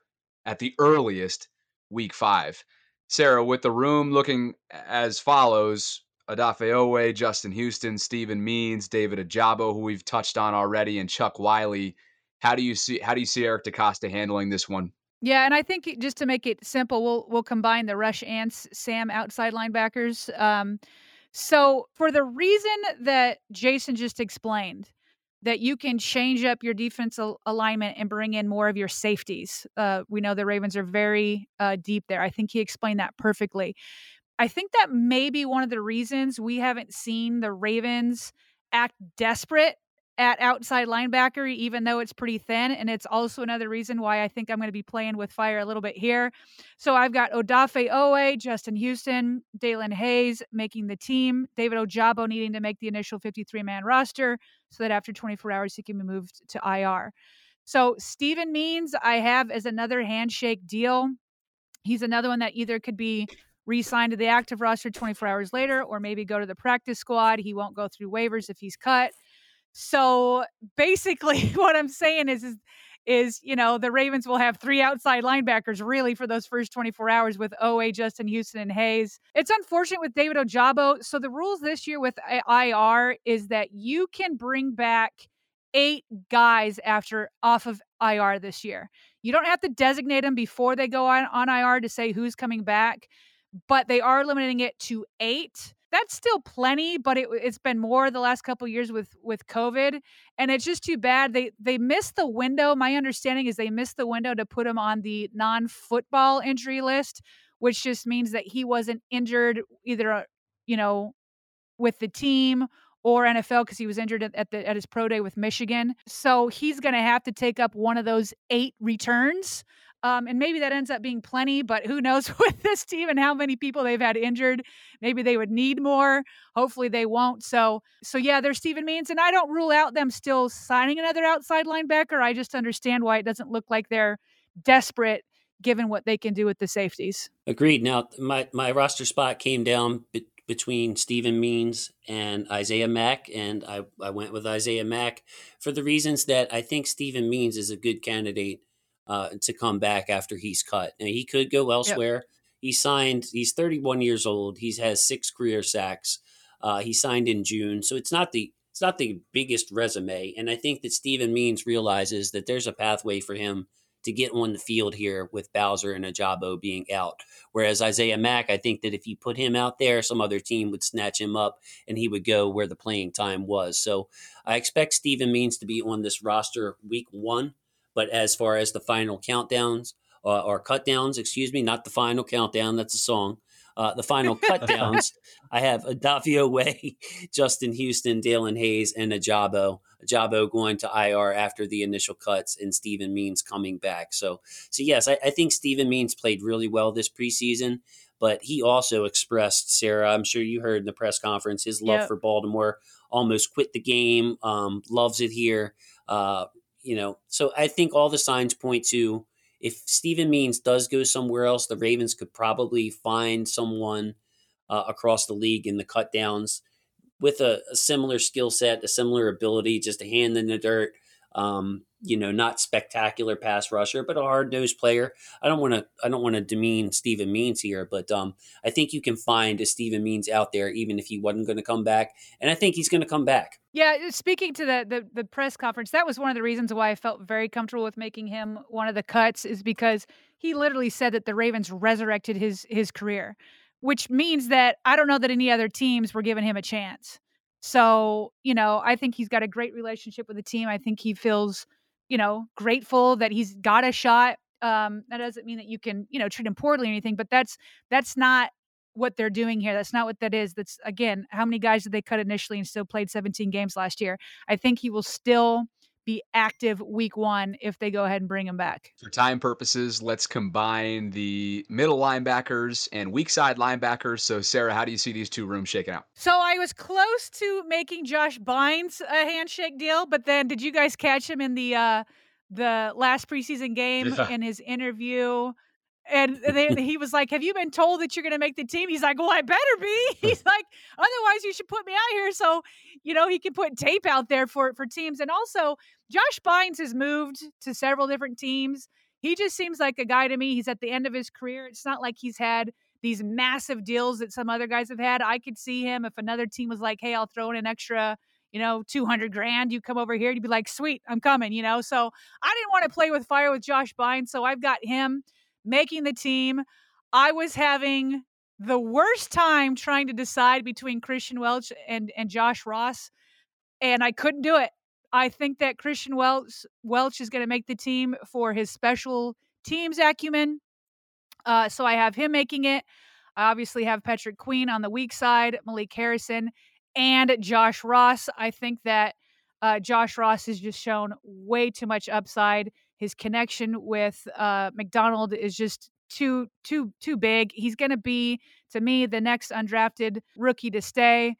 at the earliest, week five. Sarah, with the room looking as follows, Odafe Owe, Justin Houston, Stephen Means, David Ojabo, who we've touched on already, and Chuck Wiley, how do you see how do you see Eric DeCosta handling this one? Yeah, and I think just to make it simple, we'll we'll combine the Rush and Sam outside linebackers. Um, so for the reason that Jason just explained, that you can change up your defense al- alignment and bring in more of your safeties. Uh, we know the Ravens are very uh, deep there. I think he explained that perfectly. I think that may be one of the reasons we haven't seen the Ravens act desperate at outside linebacker, even though it's pretty thin. And it's also another reason why I think I'm going to be playing with fire a little bit here. So I've got Odafe Owe, Justin Houston, Dalen Hayes making the team, David Ojabo needing to make the initial fifty-three man roster so that after twenty-four hours, he can be moved to I R. So Stephen Means, I have as another handshake deal. He's another one that either could be re-signed to the active roster twenty-four hours later, or maybe go to the practice squad. He won't go through waivers if he's cut. So basically what I'm saying is, is, is, you know, the Ravens will have three outside linebackers really for those first twenty-four hours with O A, Justin Houston, and Hayes. It's unfortunate with David Ojabo. So the rules this year with I R is that you can bring back eight guys after off of I R this year. You don't have to designate them before they go on, on I R to say who's coming back, but they are limiting it to eight. That's still plenty, but it, it's been more the last couple of years with, with COVID. And it's just too bad. They they missed the window. My understanding is they missed the window to put him on the non-football injury list, which just means that he wasn't injured either, you know, with the team or N F L, because he was injured at the at his pro day with Michigan. So he's going to have to take up one of those eight returns. Um, and maybe that ends up being plenty, but who knows with this team and how many people they've had injured. Maybe they would need more. Hopefully they won't. So, so yeah, there's Stephen Means. And I don't rule out them still signing another outside linebacker. I just understand why it doesn't look like they're desperate given what they can do with the safeties. Agreed. Now, my, my roster spot came down be- between Stephen Means and Isaiah Mack, and I, I went with Isaiah Mack for the reasons that I think Stephen Means is a good candidate Uh, to come back after he's cut. And he could go elsewhere. Yep. He signed, he's thirty-one years old. He has six career sacks. Uh, he signed in June. So it's not the, it's not the biggest resume. And I think that Stephen Means realizes that there's a pathway for him to get on the field here with Bowser and Ojabo being out. Whereas Isaiah Mack, I think that if you put him out there, some other team would snatch him up and he would go where the playing time was. So I expect Stephen Means to be on this roster week one. But as far as the final countdowns uh, or cutdowns, excuse me, not the final countdown, that's a song. Uh, the final cutdowns, I have Odafe Owe, Justin Houston, Dalen Hayes, and Ojabo. Ojabo going to I R after the initial cuts, and Stephen Means coming back. So, so yes, I, I think Stephen Means played really well this preseason. But he also expressed, Sarah, I'm sure you heard in the press conference, his love yep. for Baltimore. Almost quit the game. Um, loves it here. Uh, You know, so I think all the signs point to if Stephen Means does go somewhere else, the Ravens could probably find someone uh, across the league in the cut downs with a, a similar skill set, a similar ability, just a hand in the dirt, um, you know, not spectacular pass rusher, but a hard nosed player. I don't want to I don't want to demean Stephen Means here, but um, I think you can find a Stephen Means out there, even if he wasn't going to come back. And I think he's going to come back. Yeah, speaking to the, the the press conference, that was one of the reasons why I felt very comfortable with making him one of the cuts, is because he literally said that the Ravens resurrected his his career, which means that I don't know that any other teams were giving him a chance. So, you know, I think he's got a great relationship with the team. I think he feels, you know, grateful that he's got a shot. Um, that doesn't mean that you can, you know, treat him poorly or anything, but that's that's not what they're doing here. That's not what that is. That's, again, how many guys did they cut initially and still played seventeen games last year? I think he will still be active week one if they go ahead and bring him back. For time purposes, let's combine the middle linebackers and weak side linebackers. So, Sarah, how do you see these two rooms shaking out? So I was close to making Josh Bynes a handshake deal, but then did you guys catch him in the uh, the last preseason game yeah. in his interview? And they, he was like, have you been told that you're going to make the team? He's like, well, I better be. He's like, otherwise you should put me out here. So, you know, he can put tape out there for, for teams. And also Josh Bynes has moved to several different teams. He just seems like a guy to me. He's at the end of his career. It's not like he's had these massive deals that some other guys have had. I could see him if another team was like, hey, I'll throw in an extra, you know, two hundred grand, you come over here. You'd be like, sweet, I'm coming, you know? So I didn't want to play with fire with Josh Bynes. So I've got him making the team. I was having the worst time trying to decide between Christian Welch and, and Josh Ross, and I couldn't do it. I think that Christian Welch, Welch is going to make the team for his special teams acumen. Uh, so I have him making it. I obviously have Patrick Queen on the weak side, Malik Harrison, and Josh Ross. I think that uh, Josh Ross has just shown way too much upside. His connection with uh, McDonald is just too, too, too big. He's going to be, to me, the next undrafted rookie to stay.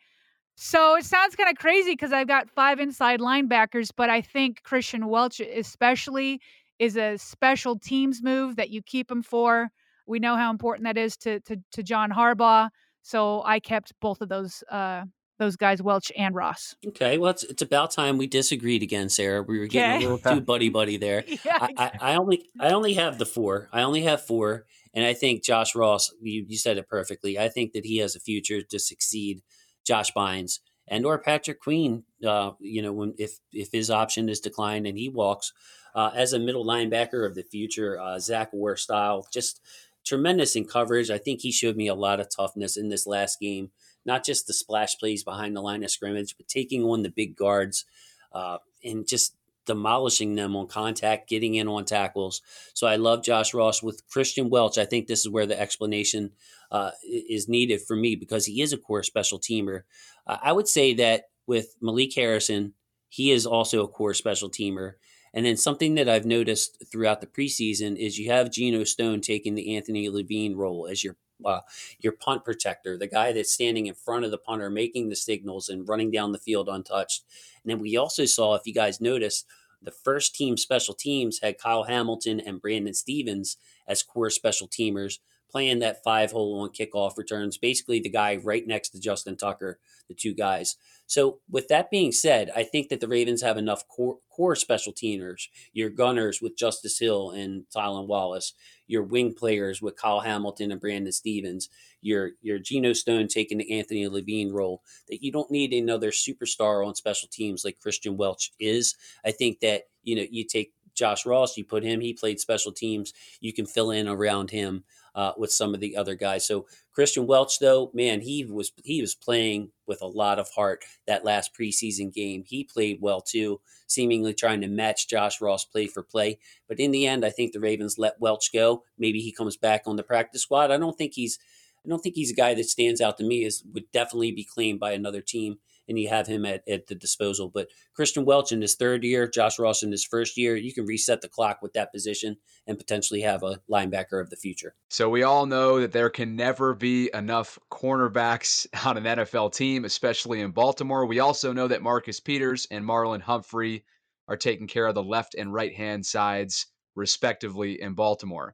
So it sounds kind of crazy because I've got five inside linebackers, but I think Christian Welch especially is a special teams move that you keep him for. We know how important that is to to, to John Harbaugh. So I kept both of those uh, those guys, Welch and Ross. Okay, well, it's, it's about time we disagreed again, Sarah. We were getting okay. a little too buddy-buddy there. Yeah, exactly. I, I, I only I only have the four. I only have four. And I think Josh Ross, you, you said it perfectly. I think that he has a future to succeed Josh Bynes and or Patrick Queen, uh, you know, when if if his option is declined and he walks uh, as a middle linebacker of the future, uh, Zach Ware style, just tremendous in coverage. I think he showed me a lot of toughness in this last game, not just the splash plays behind the line of scrimmage, but taking on the big guards uh, and just demolishing them on contact, getting in on tackles. So I love Josh Ross. With Christian Welch, I think this is where the explanation uh, is needed for me because he is a core special teamer. Uh, I would say that with Malik Harrison, he is also a core special teamer. And then something that I've noticed throughout the preseason is you have Geno Stone taking the Anthony Levine role as your uh, your punt protector, the guy that's standing in front of the punter, making the signals and running down the field untouched. And then we also saw, if you guys noticed, the first team special teams had Kyle Hamilton and Brandon Stevens as core special teamers, playing that five hole on kickoff returns, basically the guy right next to Justin Tucker, the two guys. So with that being said, I think that the Ravens have enough core, core special teamers, your gunners with Justice Hill and Tylen Wallace, your wing players with Kyle Hamilton and Brandon Stevens, your, your Geno Stone taking the Anthony Levine role, that you don't need another superstar on special teams like Christian Welch is. I think that, you know, you take Josh Ross, you put him, he played special teams, you can fill in around him. Uh, with some of the other guys. So Christian Welch, though, man, he was he was playing with a lot of heart that last preseason game. He played well, too, seemingly trying to match Josh Ross play for play. But in the end, I think the Ravens let Welch go. Maybe he comes back on the practice squad. I don't think he's I don't think he's a guy that stands out to me as would definitely be claimed by another team, and you have him at, at the disposal. But Christian Welch in his third year, Josh Ross in his first year, you can reset the clock with that position and potentially have a linebacker of the future. So we all know that there can never be enough cornerbacks on an N F L team, especially in Baltimore. We also know that Marcus Peters and Marlon Humphrey are taking care of the left and right-hand sides, respectively, in Baltimore.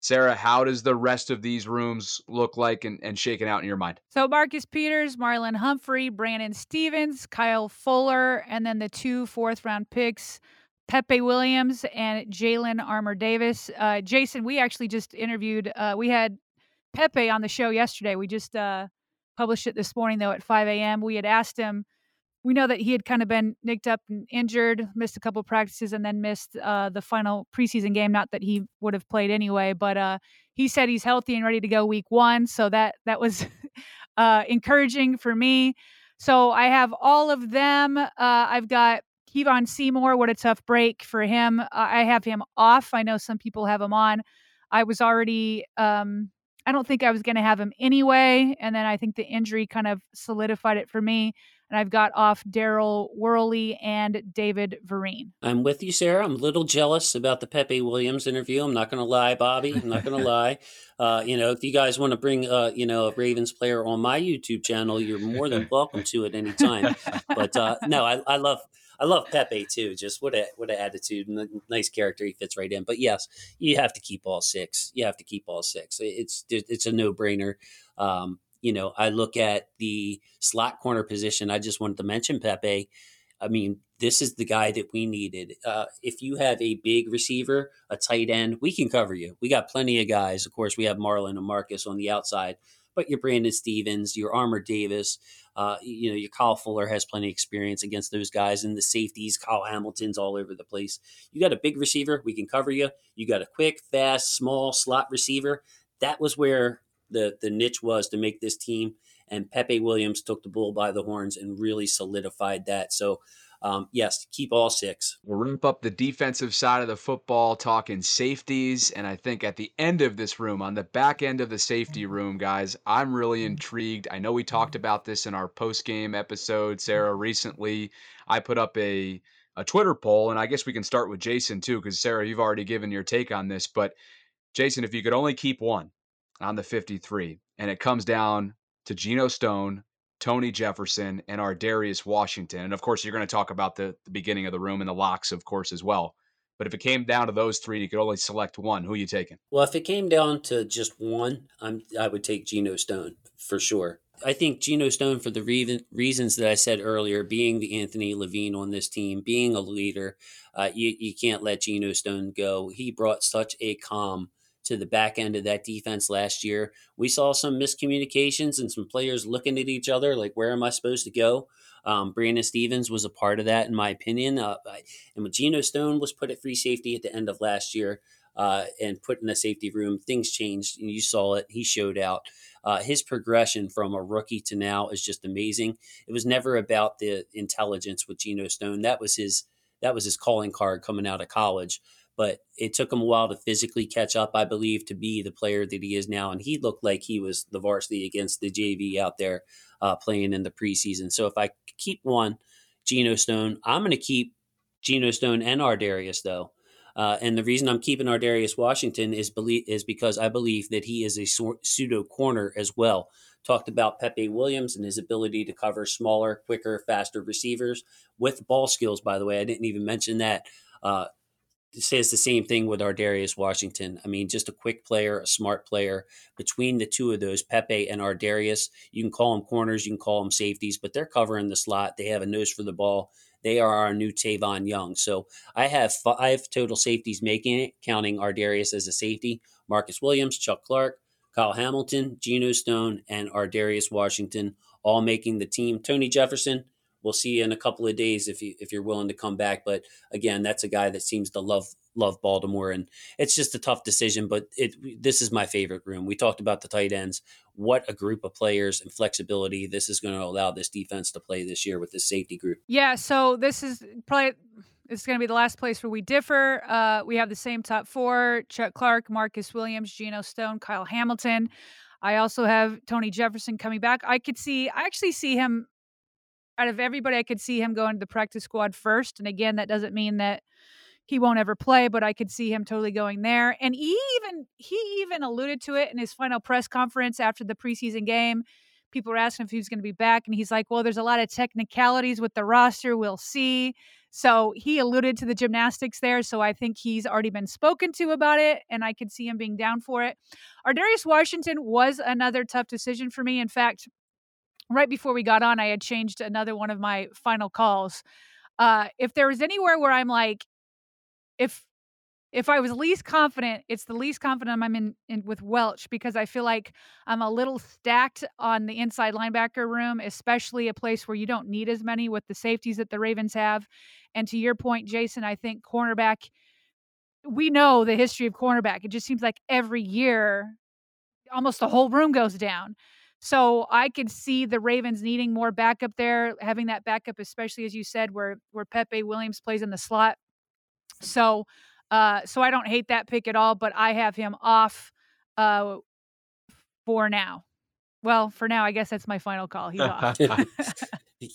Sarah, how does the rest of these rooms look like and, and shaken out in your mind? So Marcus Peters, Marlon Humphrey, Brandon Stevens, Kyle Fuller, and then the two fourth-round picks, Pepe Williams and Jalen Armour Davis. Uh, Jason, we actually just interviewed. Uh, we had Pepe on the show yesterday. We just uh, published it this morning, though, at five a.m. We had asked him. We know that he had kind of been nicked up and injured, missed a couple of practices, and then missed uh, the final preseason game. Not that he would have played anyway, but uh, he said he's healthy and ready to go week one. So that that was uh, encouraging for me. So I have all of them. Uh, I've got Kevon Seymour. What a tough break for him. I have him off. I know some people have him on. I was already um, – I don't think I was going to have him anyway. And then I think the injury kind of solidified it for me. And I've got off Daryl Worley and David Vereen. I'm with you, Sarah. I'm a little jealous about the Pepe Williams interview. I'm not going to lie, Bobby. I'm not going to lie. Uh, you know, if you guys want to bring, uh, you know, a Ravens player on my YouTube channel, you're more than welcome to at any time. But uh, no, I, I love I love Pepe, too. Just what a what an attitude and a nice character. He fits right in. But, yes, you have to keep all six. You have to keep all six. It's, it's a no-brainer. Um You know, I look at the slot corner position. I just wanted to mention Pepe. I mean, this is the guy that we needed. Uh, if you have a big receiver, a tight end, we can cover you. We got plenty of guys. Of course, we have Marlon and Marcus on the outside. But your Brandon Stevens, your Armour Davis, uh, you know, your Kyle Fuller has plenty of experience against those guys. And the safeties, Kyle Hamilton's all over the place. You got a big receiver, we can cover you. You got a quick, fast, small slot receiver. That was where the the niche was to make this team, and Pepe Williams took the bull by the horns and really solidified that. So Um, yes, keep all six. We'll wrap up the defensive side of the football, talking safeties. And I think at the end of this room, on the back end of the safety room, guys, I'm really intrigued. I know we talked about this in our post-game episode, Sarah, recently. I put up a, a Twitter poll, and I guess we can start with Jason too, because Sarah, you've already given your take on this. But Jason, if you could only keep one on the fifty-three, and it comes down to Geno Stone, Tony Jefferson, and our Darius Washington. And of course, you're going to talk about the, the beginning of the room and the locks, of course, as well. But if it came down to those three, you could only select one. Who are you taking? Well, if it came down to just one, I'm, I would take Geno Stone for sure. I think Geno Stone, for the re- reasons that I said earlier, being the Anthony Levine on this team, being a leader, uh, you, you can't let Geno Stone go. He brought such a calm to the back end of that defense last year. We saw some miscommunications and some players looking at each other like, where am I supposed to go? Um, Brandon Stevens was a part of that, in my opinion. Uh, and when Geno Stone was put at free safety at the end of last year uh, and put in the safety room, things changed, and you saw it. He showed out. Uh, his progression from a rookie to now is just amazing. It was never about the intelligence with Geno Stone. That was his, that was his calling card coming out of college. But it took him a while to physically catch up, I believe, to be the player that he is now. And he looked like he was the varsity against the J V out there uh, playing in the preseason. So if I keep one, Geno Stone, I'm going to keep Geno Stone and Ardarius, though. Uh, and the reason I'm keeping Ardarius Washington is believe, is because I believe that he is a so- pseudo corner as well. Talked about Pepe Williams and his ability to cover smaller, quicker, faster receivers with ball skills, by the way. I didn't even mention that. Uh, says the same thing with Ardarius Washington. I mean, just a quick player, a smart player. Between the two of those, Pepe and Ardarius, you can call them corners, you can call them safeties, but they're covering the slot. They have a nose for the ball. They are our new Tavon Young. So I have five total safeties making it, counting Ardarius as a safety: Marcus Williams, Chuck Clark, Kyle Hamilton, Geno Stone, and Ardarius Washington, all making the team. Tony Jefferson, we'll see you in a couple of days if you if you're willing to come back. But again, that's a guy that seems to love love Baltimore, and it's just a tough decision. But it this is my favorite room. We talked about the tight ends. What a group of players and flexibility this is going to allow this defense to play this year with this safety group. Yeah. So this is probably this is going to be the last place where we differ. Uh, we have the same top four: Chuck Clark, Marcus Williams, Geno Stone, Kyle Hamilton. I also have Tony Jefferson coming back. I could see. I actually see him. Out of everybody, I could see him going to the practice squad first. And again, that doesn't mean that he won't ever play, but I could see him totally going there. And he even, he even alluded to it in his final press conference after the preseason game. People were asking if he was going to be back. And he's like, well, there's a lot of technicalities with the roster. We'll see. So he alluded to the gymnastics there. So I think he's already been spoken to about it, and I could see him being down for it. Ardarius Washington was another tough decision for me. In fact, right before we got on, I had changed another one of my final calls. Uh, if there was anywhere where I'm like, if if I was least confident, it's the least confident I'm in, in with Welch, because I feel like I'm a little stacked on the inside linebacker room, especially a place where you don't need as many with the safeties that the Ravens have. And to your point, Jason, I think cornerback, we know the history of cornerback. It just seems like every year, almost the whole room goes down. So I could see the Ravens needing more backup there, having that backup, especially as you said, where where Pepe Williams plays in the slot. So, uh, so I don't hate that pick at all, but I have him off uh, for now. Well, for now, I guess that's my final call. He's off.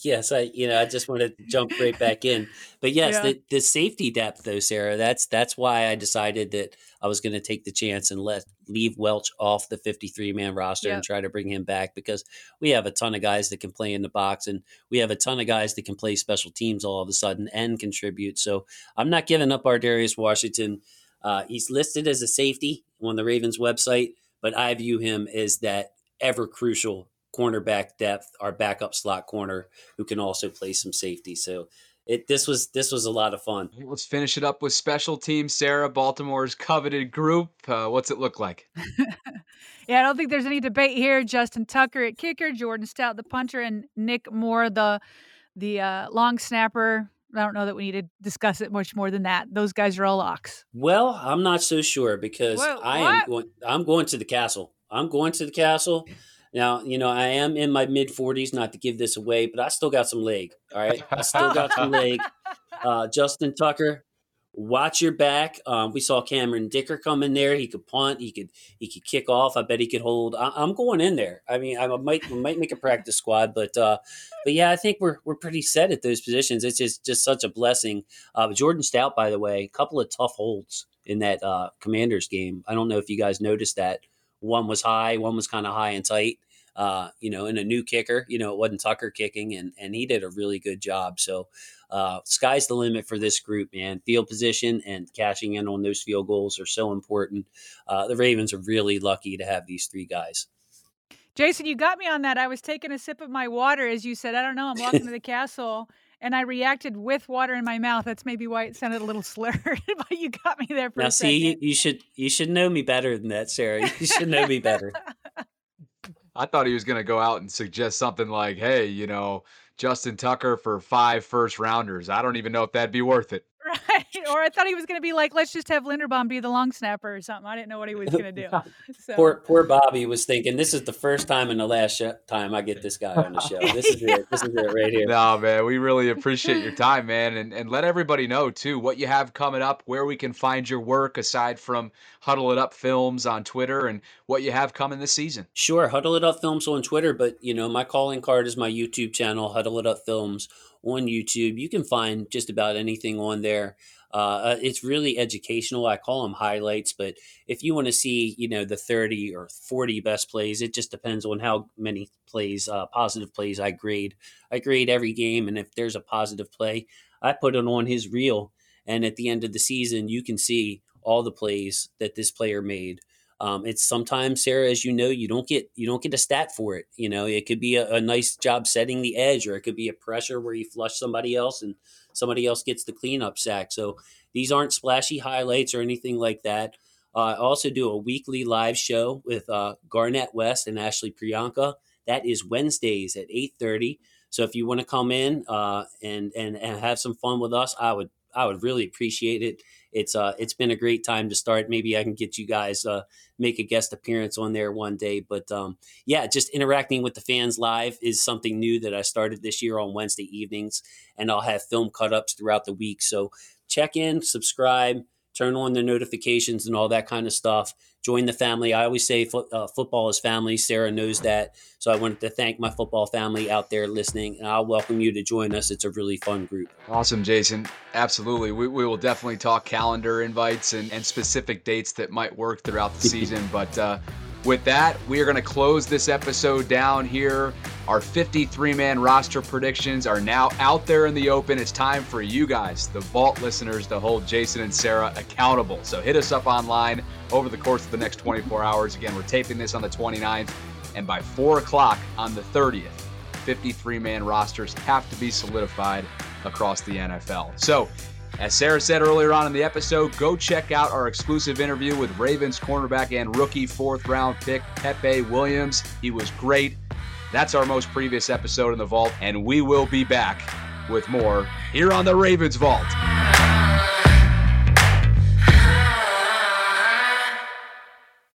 Yes, I you know I just want to jump right back in, but yes, yeah. the, the safety depth though, Sarah. That's that's why I decided that I was going to take the chance and let leave Welch off the fifty-three man roster, yep, and try to bring him back, because we have a ton of guys that can play in the box, and we have a ton of guys that can play special teams all of a sudden and contribute. So I'm not giving up Ardarius Washington. Uh, he's listed as a safety on the Ravens website, but I view him as that ever crucial cornerback depth, our backup slot corner who can also play some safety. So it this was this was a lot of fun. Let's finish it up with special teams, Sarah, Baltimore's coveted group. Uh, what's it look like? Yeah, I don't think there's any debate here. Justin Tucker at kicker, Jordan Stout the punter, and Nick Moore the the uh, long snapper. I don't know that we need to discuss it much more than that. Those guys are all locks. Well, I'm not so sure because Whoa, I am going, I'm going to the castle. I'm going to the castle. Now, you know, I am in my mid forties, not to give this away, but I still got some leg, all right? I still got some leg. Uh, Justin Tucker, watch your back. Um, we saw Cameron Dicker come in there. He could punt. He could he could kick off. I bet he could hold. I, I'm going in there. I mean, I might I might make a practice squad, but uh, but yeah, I think we're we're pretty set at those positions. It's just, just such a blessing. Uh, Jordan Stout, by the way, a couple of tough holds in that uh, Commanders game. I don't know if you guys noticed that. One was high, one was kind of high and tight, uh, you know, and a new kicker, you know, it wasn't Tucker kicking, and, and he did a really good job. So uh, sky's the limit for this group, man. Field position and cashing in on those field goals are so important. Uh, the Ravens are really lucky to have these three guys. Jason, you got me on that. I was taking a sip of my water, as you said. I don't know. I'm walking to the castle. And I reacted with water in my mouth. That's maybe why it sounded a little slurred, but you got me there for now, a second. Now, see, you, you should you should know me better than that, Sarah. You should know me better. I thought he was going to go out and suggest something like, hey, you know, Justin Tucker for five first rounders. I don't even know if that'd be worth it. Right. Or I thought he was going to be like, let's just have Linderbaum be the long snapper or something. I didn't know what he was going to do. So. Poor, poor Bobby was thinking, this is the first time and the last sh- time I get this guy on the show. This is yeah. it. This is it right here. No, man, we really appreciate your time, man. And, and let everybody know, too, what you have coming up, where we can find your work aside from Huddle It Up Films on Twitter and what you have coming this season. Sure. Huddle It Up Films on Twitter. But, you know, my calling card is my YouTube channel, Huddle It Up Films. On YouTube, you can find just about anything on there. Uh, it's really educational. I call them highlights, but if you want to see, you know, the thirty or forty best plays, it just depends on how many plays, uh, positive plays I grade. I grade every game, and if there's a positive play, I put it on his reel. And at the end of the season, you can see all the plays that this player made. Um, it's sometimes, Sarah, as you know, you don't get you don't get a stat for it. You know, it could be a, a nice job setting the edge, or it could be a pressure where you flush somebody else and somebody else gets the cleanup sack. So these aren't splashy highlights or anything like that. Uh, I also do a weekly live show with uh, Garnett West and Ashley Priyanka. That is Wednesdays at eight thirty. So if you want to come in uh, and, and and have some fun with us, I would I would really appreciate it. It's uh, it's been a great time to start. Maybe I can get you guys uh, make a guest appearance on there one day. But um, yeah, just interacting with the fans live is something new that I started this year on Wednesday evenings, and I'll have film cut ups throughout the week. So check in, subscribe, turn on the notifications and all that kind of stuff. Join the family. I always say fo- uh, football is family. Sarah knows that. So I wanted to thank my football family out there listening, and I'll welcome you to join us. It's a really fun group. Awesome, Jason. Absolutely. We, we will definitely talk calendar invites and, and specific dates that might work throughout the season. But uh, with that, we are going to close this episode down here. Our fifty-three man roster predictions are now out there in the open. It's time for you guys, the Vault listeners, to hold Jason and Sarah accountable. So hit us up online over the course of the next twenty-four hours. Again, we're taping this on the twenty-ninth, and by four o'clock on the thirtieth, fifty-three man rosters have to be solidified across the N F L. So, as Sarah said earlier on in the episode, go check out our exclusive interview with Ravens cornerback and rookie fourth-round pick Pepe Williams. He was great. That's our most previous episode in the Vault, and we will be back with more here on the Ravens Vault.